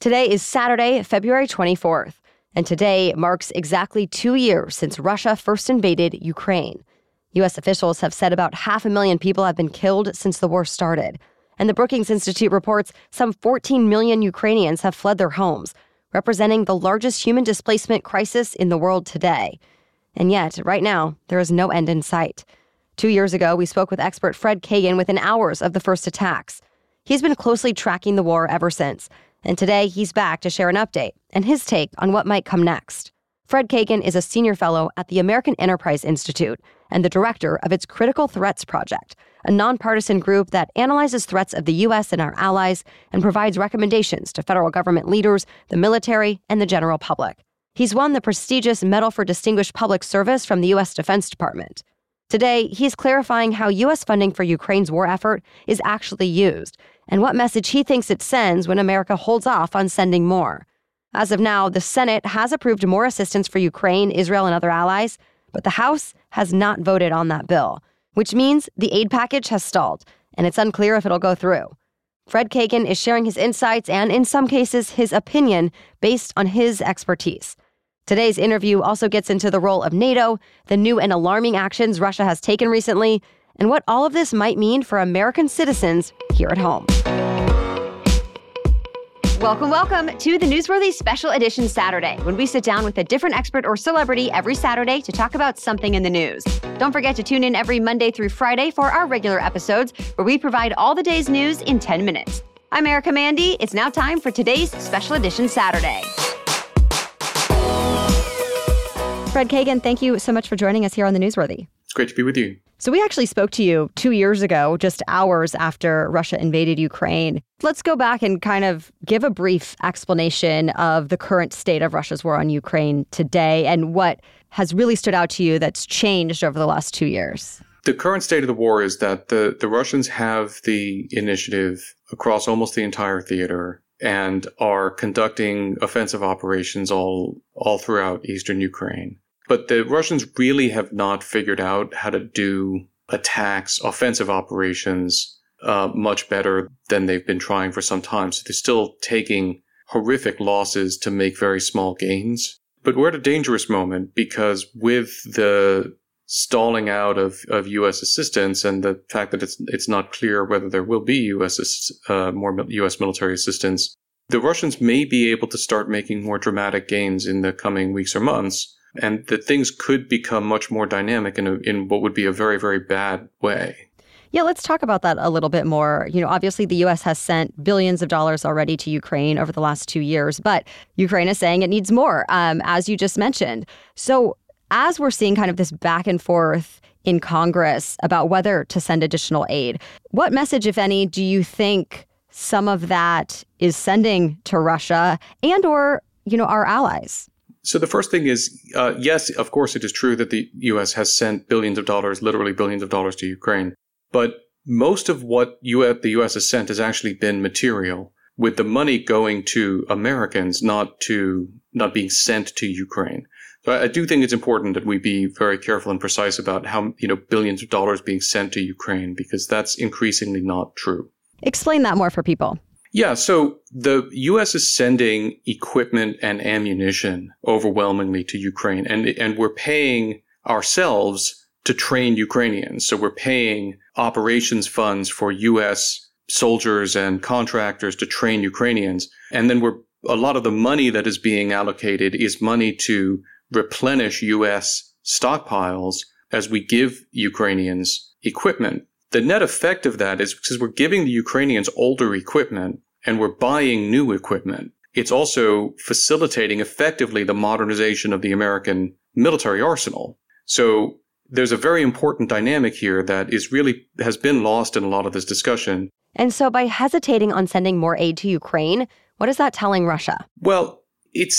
Today is Saturday, February 24th, and today marks exactly 2 years since Russia first invaded Ukraine. U.S. officials have said about 500,000 people have been killed since the war started. And the Brookings Institute reports some 14 million Ukrainians have fled their homes, representing the largest human displacement crisis in the world today. And yet, right now, there is no end in sight. 2 years ago, we spoke with expert Fred Kagan within hours of the first attacks. He's been closely tracking the war ever since, and today he's back to share an update and his take on what might come next. Fred Kagan is a senior fellow at the American Enterprise Institute and the director of its Critical Threats Project, a nonpartisan group that analyzes threats of the U.S. and our allies and provides recommendations to federal government leaders, the military, and the general public. He's won the prestigious Medal for Distinguished Public Service from the U.S. Defense Department. Today, he's clarifying how U.S. funding for Ukraine's war effort is actually used and what message he thinks it sends when America holds off on sending more. As of now, the Senate has approved more assistance for Ukraine, Israel, and other allies, but the House has not voted on that bill, which means the aid package has stalled, and it's unclear if it'll go through. Fred Kagan is sharing his insights and, in some cases, his opinion based on his expertise. Today's interview also gets into the role of NATO, the new and alarming actions Russia has taken recently, and what all of this might mean for American citizens here at home. Welcome, welcome to the Newsworthy Special Edition Saturday, when we sit down with a different expert or celebrity every Saturday to talk about something in the news. Don't forget to tune in every Monday through Friday for our regular episodes, where we provide all the day's news in 10 minutes. I'm Erica Mandy. It's now time for today's Special Edition Saturday. Fred Kagan, thank you so much for joining us here on the Newsworthy. It's great to be with you. So we actually spoke to you 2 years ago, just hours after Russia invaded Ukraine. Let's go back and kind of give a brief explanation of the current state of Russia's war on Ukraine today and what has really stood out to you that's changed over the last 2 years. The current state of the war is that the Russians have the initiative across almost the entire theater and are conducting offensive operations all throughout eastern Ukraine. But the Russians really have not figured out how to do attacks, offensive operations, much better than they've been trying for some time. So they're still taking horrific losses to make very small gains. But we're at a dangerous moment because with the stalling out of U.S. assistance and the fact that it's not clear whether there will be more U.S. military assistance, the Russians may be able to start making more dramatic gains in the coming weeks or months. And that things could become much more dynamic in what would be a very, very bad way. Yeah, let's talk about that a little bit more. You know, obviously, the U.S. has sent billions of dollars already to Ukraine over the last 2 years, but Ukraine is saying it needs more, as you just mentioned. So as we're seeing kind of this back and forth in Congress about whether to send additional aid, what message, if any, do you think some of that is sending to Russia and or, you know, our allies? So the first thing is, yes, of course, it is true that the U.S. has sent billions of dollars, literally billions of dollars to Ukraine. But most of what the U.S. has sent has actually been material, with the money going to Americans, not being sent to Ukraine. So I do think it's important that we be very careful and precise about how, you know, billions of dollars being sent to Ukraine, because that's increasingly not true. Explain that more for people. Yeah, so the U.S. is sending equipment and ammunition overwhelmingly to Ukraine, and we're paying ourselves to train Ukrainians. So we're paying operations funds for U.S. soldiers and contractors to train Ukrainians. And then a lot of the money that is being allocated is money to replenish U.S. stockpiles as we give Ukrainians equipment. The net effect of that is because we're giving the Ukrainians older equipment and we're buying new equipment. It's also facilitating effectively the modernization of the American military arsenal. So there's a very important dynamic here that is really has been lost in a lot of this discussion. And so by hesitating on sending more aid to Ukraine, what is that telling Russia? Well, it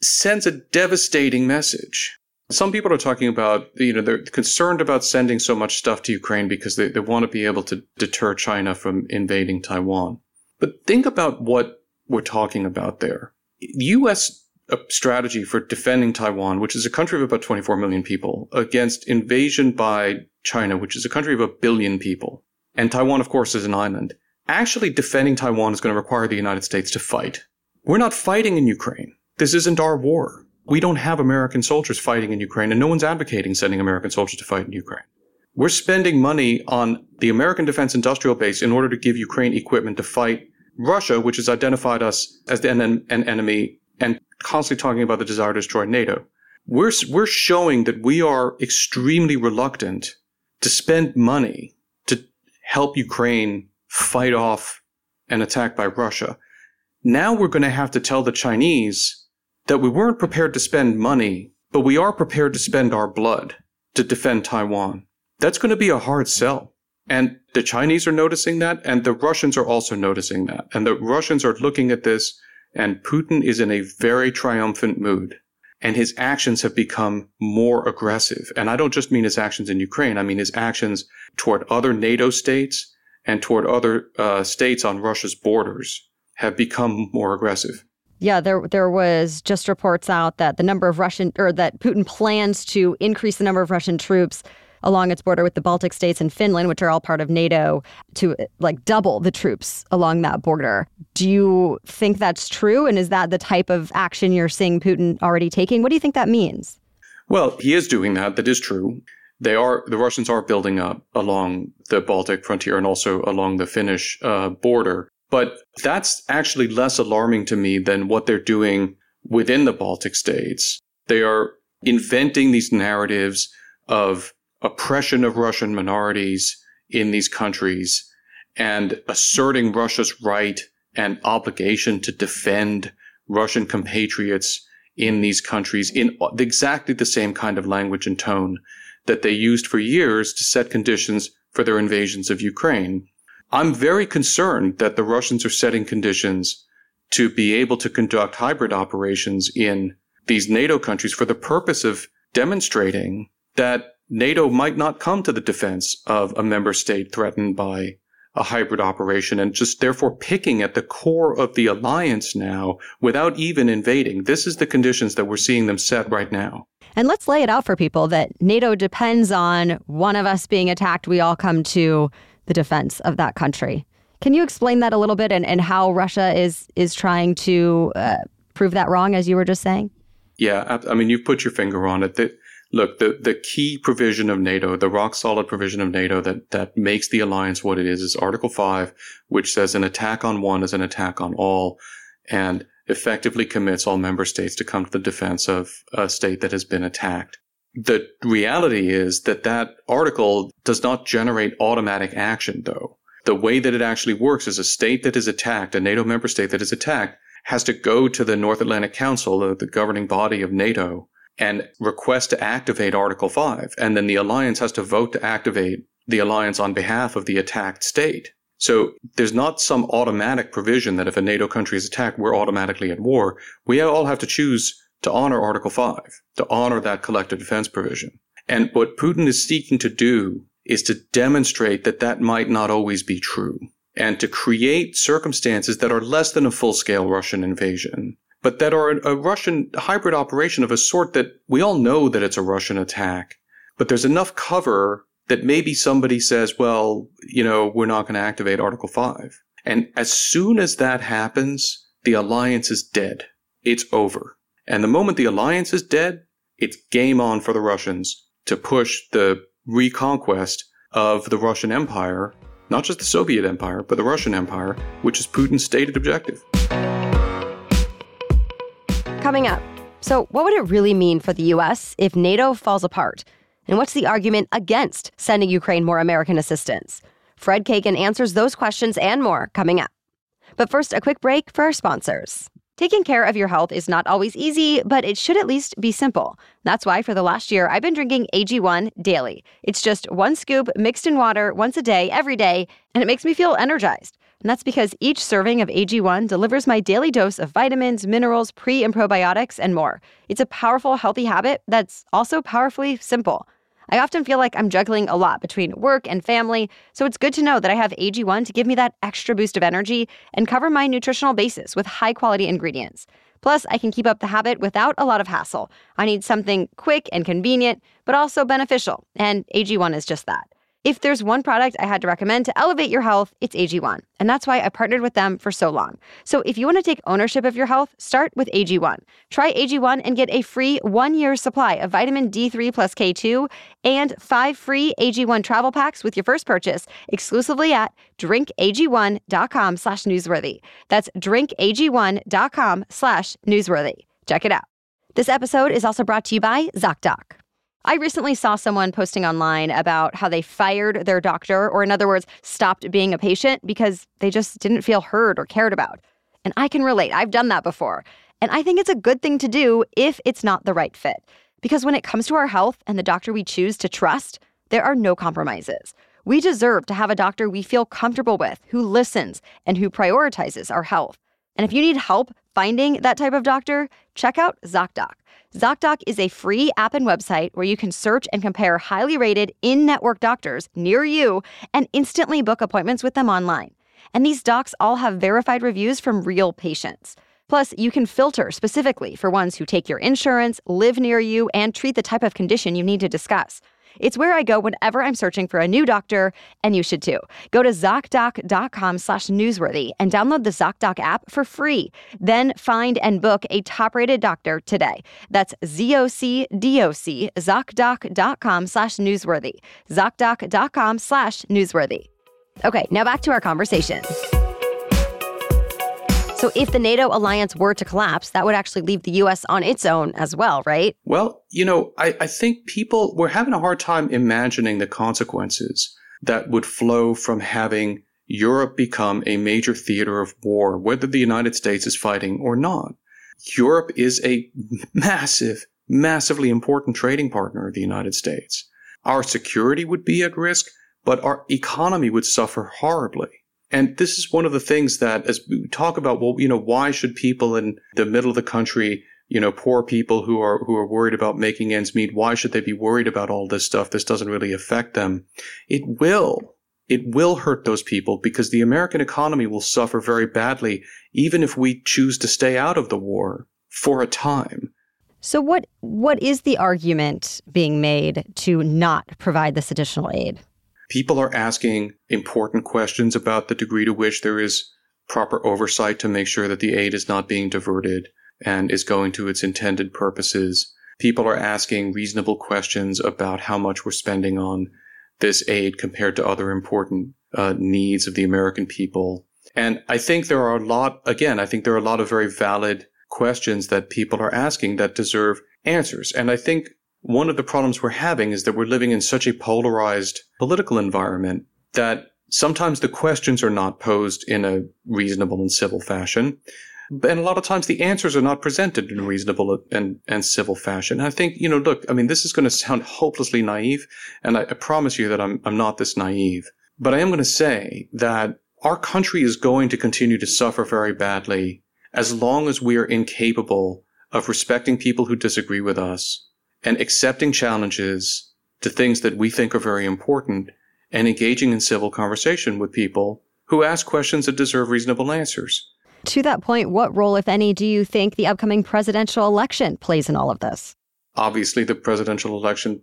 sends a devastating message. Some people are talking about, you know, they're concerned about sending so much stuff to Ukraine because they want to be able to deter China from invading Taiwan. But think about what we're talking about there. The U.S. strategy for defending Taiwan, which is a country of about 24 million people, against invasion by China, which is a country of a billion people. And Taiwan, of course, is an island. Actually, defending Taiwan is going to require the United States to fight. We're not fighting in Ukraine. This isn't our war. We don't have American soldiers fighting in Ukraine, and no one's advocating sending American soldiers to fight in Ukraine. We're spending money on the American defense industrial base in order to give Ukraine equipment to fight Russia, which has identified us as an enemy and constantly talking about the desire to destroy NATO. We're showing that we are extremely reluctant to spend money to help Ukraine fight off an attack by Russia. Now we're going to have to tell the Chinese that we weren't prepared to spend money, but we are prepared to spend our blood to defend Taiwan. That's going to be a hard sell. And the Chinese are noticing that, and the Russians are also noticing that. And the Russians are looking at this, and Putin is in a very triumphant mood. And his actions have become more aggressive. And I don't just mean his actions in Ukraine. I mean his actions toward other NATO states and toward other states on Russia's borders have become more aggressive. Yeah, there was just reports out that the number of that Putin plans to increase the number of Russian troops along its border with the Baltic states and Finland, which are all part of NATO, to like double the troops along that border. Do you think that's true? And is that the type of action you're seeing Putin already taking? What do you think that means? Well, he is doing that. That is true. The Russians are building up along the Baltic frontier and also along the Finnish border. But that's actually less alarming to me than what they're doing within the Baltic states. They are inventing these narratives of oppression of Russian minorities in these countries and asserting Russia's right and obligation to defend Russian compatriots in these countries in exactly the same kind of language and tone that they used for years to set conditions for their invasions of Ukraine. I'm very concerned that the Russians are setting conditions to be able to conduct hybrid operations in these NATO countries for the purpose of demonstrating that NATO might not come to the defense of a member state threatened by a hybrid operation and just therefore picking at the core of the alliance now without even invading. This is the conditions that we're seeing them set right now. And let's lay it out for people that NATO depends on one of us being attacked. We all come to the defense of that country. Can you explain that a little bit and how Russia is trying to prove that wrong, as you were just saying? Yeah, I mean, you've put your finger on it. Look, the key provision of NATO, the rock-solid provision of NATO that makes the alliance what it is Article 5, which says an attack on one is an attack on all, and effectively commits all member states to come to the defense of a state that has been attacked. The reality is that article does not generate automatic action, though. The way that it actually works is a state that is attacked, a NATO member state that is attacked, has to go to the North Atlantic Council, the governing body of NATO, and request to activate Article 5. And then the alliance has to vote to activate the alliance on behalf of the attacked state. So there's not some automatic provision that if a NATO country is attacked, we're automatically at war. We all have to choose to honor Article 5, to honor that collective defense provision. And what Putin is seeking to do is to demonstrate that might not always be true and to create circumstances that are less than a full-scale Russian invasion, but that are a Russian hybrid operation of a sort that we all know that it's a Russian attack, but there's enough cover that maybe somebody says, well, you know, we're not going to activate Article 5. And as soon as that happens, the alliance is dead. It's over. And the moment the alliance is dead, it's game on for the Russians to push the reconquest of the Russian Empire, not just the Soviet Empire, but the Russian Empire, which is Putin's stated objective. Coming up, so what would it really mean for the U.S. if NATO falls apart? And what's the argument against sending Ukraine more American assistance? Fred Kagan answers those questions and more coming up. But first, a quick break for our sponsors. Taking care of your health is not always easy, but it should at least be simple. That's why for the last year, I've been drinking AG1 daily. It's just one scoop mixed in water once a day, every day, and it makes me feel energized. And that's because each serving of AG1 delivers my daily dose of vitamins, minerals, pre and probiotics, and more. It's a powerful, healthy habit that's also powerfully simple. I often feel like I'm juggling a lot between work and family, so it's good to know that I have AG1 to give me that extra boost of energy and cover my nutritional basis with high-quality ingredients. Plus, I can keep up the habit without a lot of hassle. I need something quick and convenient, but also beneficial, and AG1 is just that. If there's one product I had to recommend to elevate your health, it's AG1. And that's why I partnered with them for so long. So if you want to take ownership of your health, start with AG1. Try AG1 and get a free 1-year supply of vitamin D3+K2 and 5 free AG1 travel packs with your first purchase exclusively at drinkag1.com/newsworthy. That's drinkag1.com/newsworthy. Check it out. This episode is also brought to you by ZocDoc. I recently saw someone posting online about how they fired their doctor, or in other words, stopped being a patient because they just didn't feel heard or cared about. And I can relate. I've done that before. And I think it's a good thing to do if it's not the right fit. Because when it comes to our health and the doctor we choose to trust, there are no compromises. We deserve to have a doctor we feel comfortable with, who listens, and who prioritizes our health. And if you need help finding that type of doctor, check out ZocDoc. ZocDoc is a free app and website where you can search and compare highly rated in-network doctors near you and instantly book appointments with them online. And these docs all have verified reviews from real patients. Plus, you can filter specifically for ones who take your insurance, live near you, and treat the type of condition you need to discuss. It's where I go whenever I'm searching for a new doctor, and you should too. Go to ZocDoc.com/newsworthy and download the ZocDoc app for free. Then find and book a top-rated doctor today. That's ZocDoc, ZocDoc.com/newsworthy, ZocDoc.com/newsworthy. Okay, now back to our conversation. So if the NATO alliance were to collapse, that would actually leave the U.S. on its own as well, right? Well, you know, I think people were having a hard time imagining the consequences that would flow from having Europe become a major theater of war, whether the United States is fighting or not. Europe is a massive, massively important trading partner of the United States. Our security would be at risk, but our economy would suffer horribly. And this is one of the things that, as we talk about, well, you know, why should people in the middle of the country, you know, poor people who are worried about making ends meet, why should they be worried about all this stuff? This doesn't really affect them. It will hurt those people because the American economy will suffer very badly, even if we choose to stay out of the war for a time. So what is the argument being made to not provide this additional aid? People are asking important questions about the degree to which there is proper oversight to make sure that the aid is not being diverted and is going to its intended purposes. People are asking reasonable questions about how much we're spending on this aid compared to other important needs of the American people. And I think there are a lot of very valid questions that people are asking that deserve answers. And I think one of the problems we're having is that we're living in such a polarized political environment that sometimes the questions are not posed in a reasonable and civil fashion. And a lot of times the answers are not presented in a reasonable and civil fashion. And I think, you know, look, I mean, this is going to sound hopelessly naive, and I promise you that I'm not this naive. But I am going to say that our country is going to continue to suffer very badly as long as we are incapable of respecting people who disagree with us and accepting challenges to things that we think are very important and engaging in civil conversation with people who ask questions that deserve reasonable answers. To that point, what role, if any, do you think the upcoming presidential election plays in all of this? Obviously, the presidential election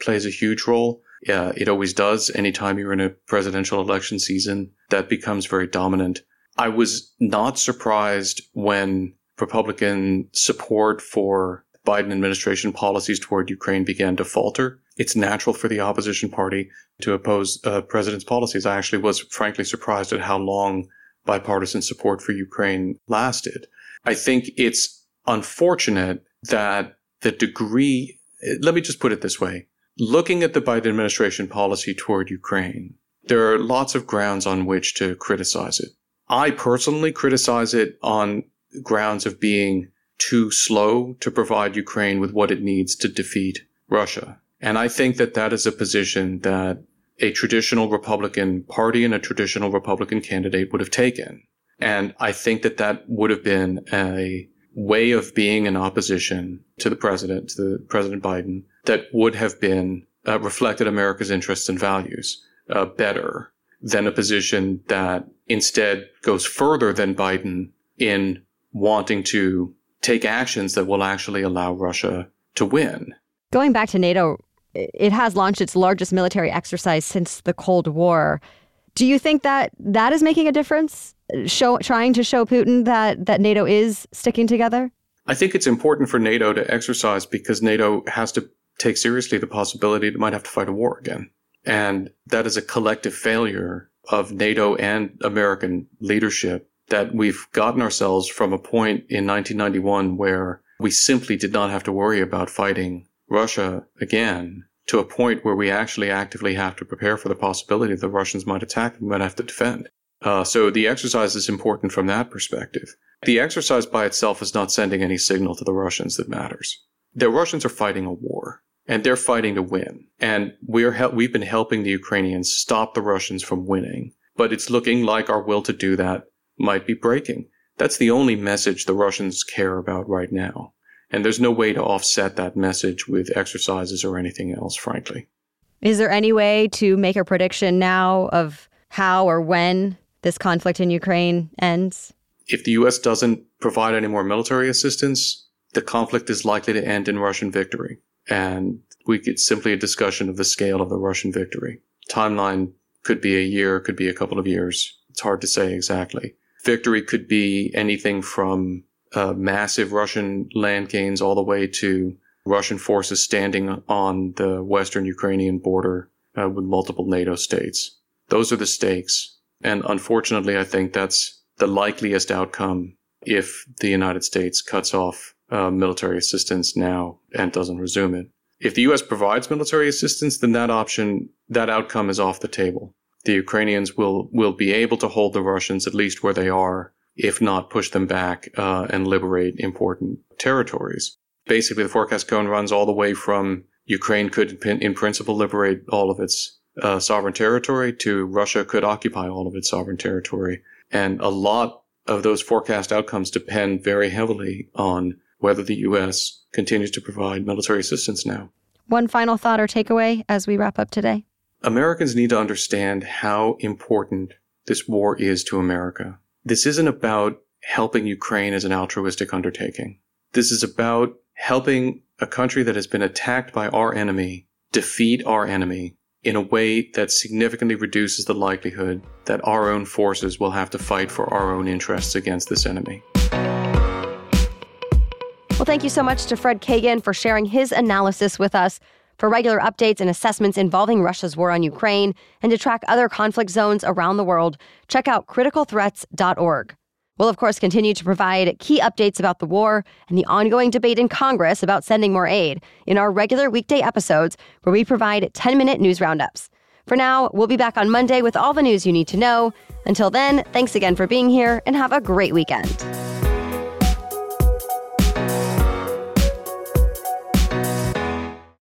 plays a huge role. It always does. Anytime you're in a presidential election season, that becomes very dominant. I was not surprised when Republican support for Biden administration policies toward Ukraine began to falter. It's natural for the opposition party to oppose president's policies. I actually was frankly surprised at how long bipartisan support for Ukraine lasted. I think it's unfortunate that the degree, let me just put it this way, looking at the Biden administration policy toward Ukraine, there are lots of grounds on which to criticize it. I personally criticize it on grounds of being too slow to provide Ukraine with what it needs to defeat Russia. And I think that that is a position that a traditional Republican party and a traditional Republican candidate would have taken. And I think that that would have been a way of being in opposition to President Biden, that would have been reflected America's interests and values better than a position that instead goes further than Biden in wanting to take actions that will actually allow Russia to win. Going back to NATO it has launched its largest military exercise since the Cold War. Do you think that that is making a difference, trying to show Putin that NATO is sticking together? I think it's important for NATO to exercise because NATO has to take seriously the possibility it might have to fight a war again. And that is a collective failure of NATO and American leadership, that we've gotten ourselves from a point in 1991 where we simply did not have to worry about fighting Russia again, to a point where we actually actively have to prepare for the possibility that the Russians might attack and might have to defend. So the exercise is important from that perspective. The exercise by itself is not sending any signal to the Russians that matters. The Russians are fighting a war, and they're fighting to win. And we've been helping the Ukrainians stop the Russians from winning. But it's looking like our will to do that might be breaking. That's the only message the Russians care about right now. And there's no way to offset that message with exercises or anything else, frankly. Is there any way to make a prediction now of how or when this conflict in Ukraine ends? If the U.S. doesn't provide any more military assistance, the conflict is likely to end in Russian victory. And it's simply a discussion of the scale of the Russian victory. Timeline could be a year, could be a couple of years. It's hard to say exactly. Victory could be anything from massive Russian land gains all the way to Russian forces standing on the western Ukrainian border with multiple NATO states. Those are the stakes. And unfortunately, I think that's the likeliest outcome if the United States cuts off military assistance now and doesn't resume it. If the U.S. provides military assistance, then that outcome is off the table. The Ukrainians will be able to hold the Russians at least where they are, if not push them back and liberate important territories. Basically, the forecast cone runs all the way from Ukraine could, in principle, liberate all of its sovereign territory to Russia could occupy all of its sovereign territory. And a lot of those forecast outcomes depend very heavily on whether the U.S. continues to provide military assistance now. One final thought or takeaway as we wrap up today. Americans need to understand how important this war is to America. This isn't about helping Ukraine as an altruistic undertaking. This is about helping a country that has been attacked by our enemy defeat our enemy in a way that significantly reduces the likelihood that our own forces will have to fight for our own interests against this enemy. Well, thank you so much to Fred Kagan for sharing his analysis with us. For regular updates and assessments involving Russia's war on Ukraine, and to track other conflict zones around the world, check out criticalthreats.org. We'll, of course, continue to provide key updates about the war and the ongoing debate in Congress about sending more aid in our regular weekday episodes where we provide 10-minute news roundups. For now, we'll be back on Monday with all the news you need to know. Until then, thanks again for being here and have a great weekend.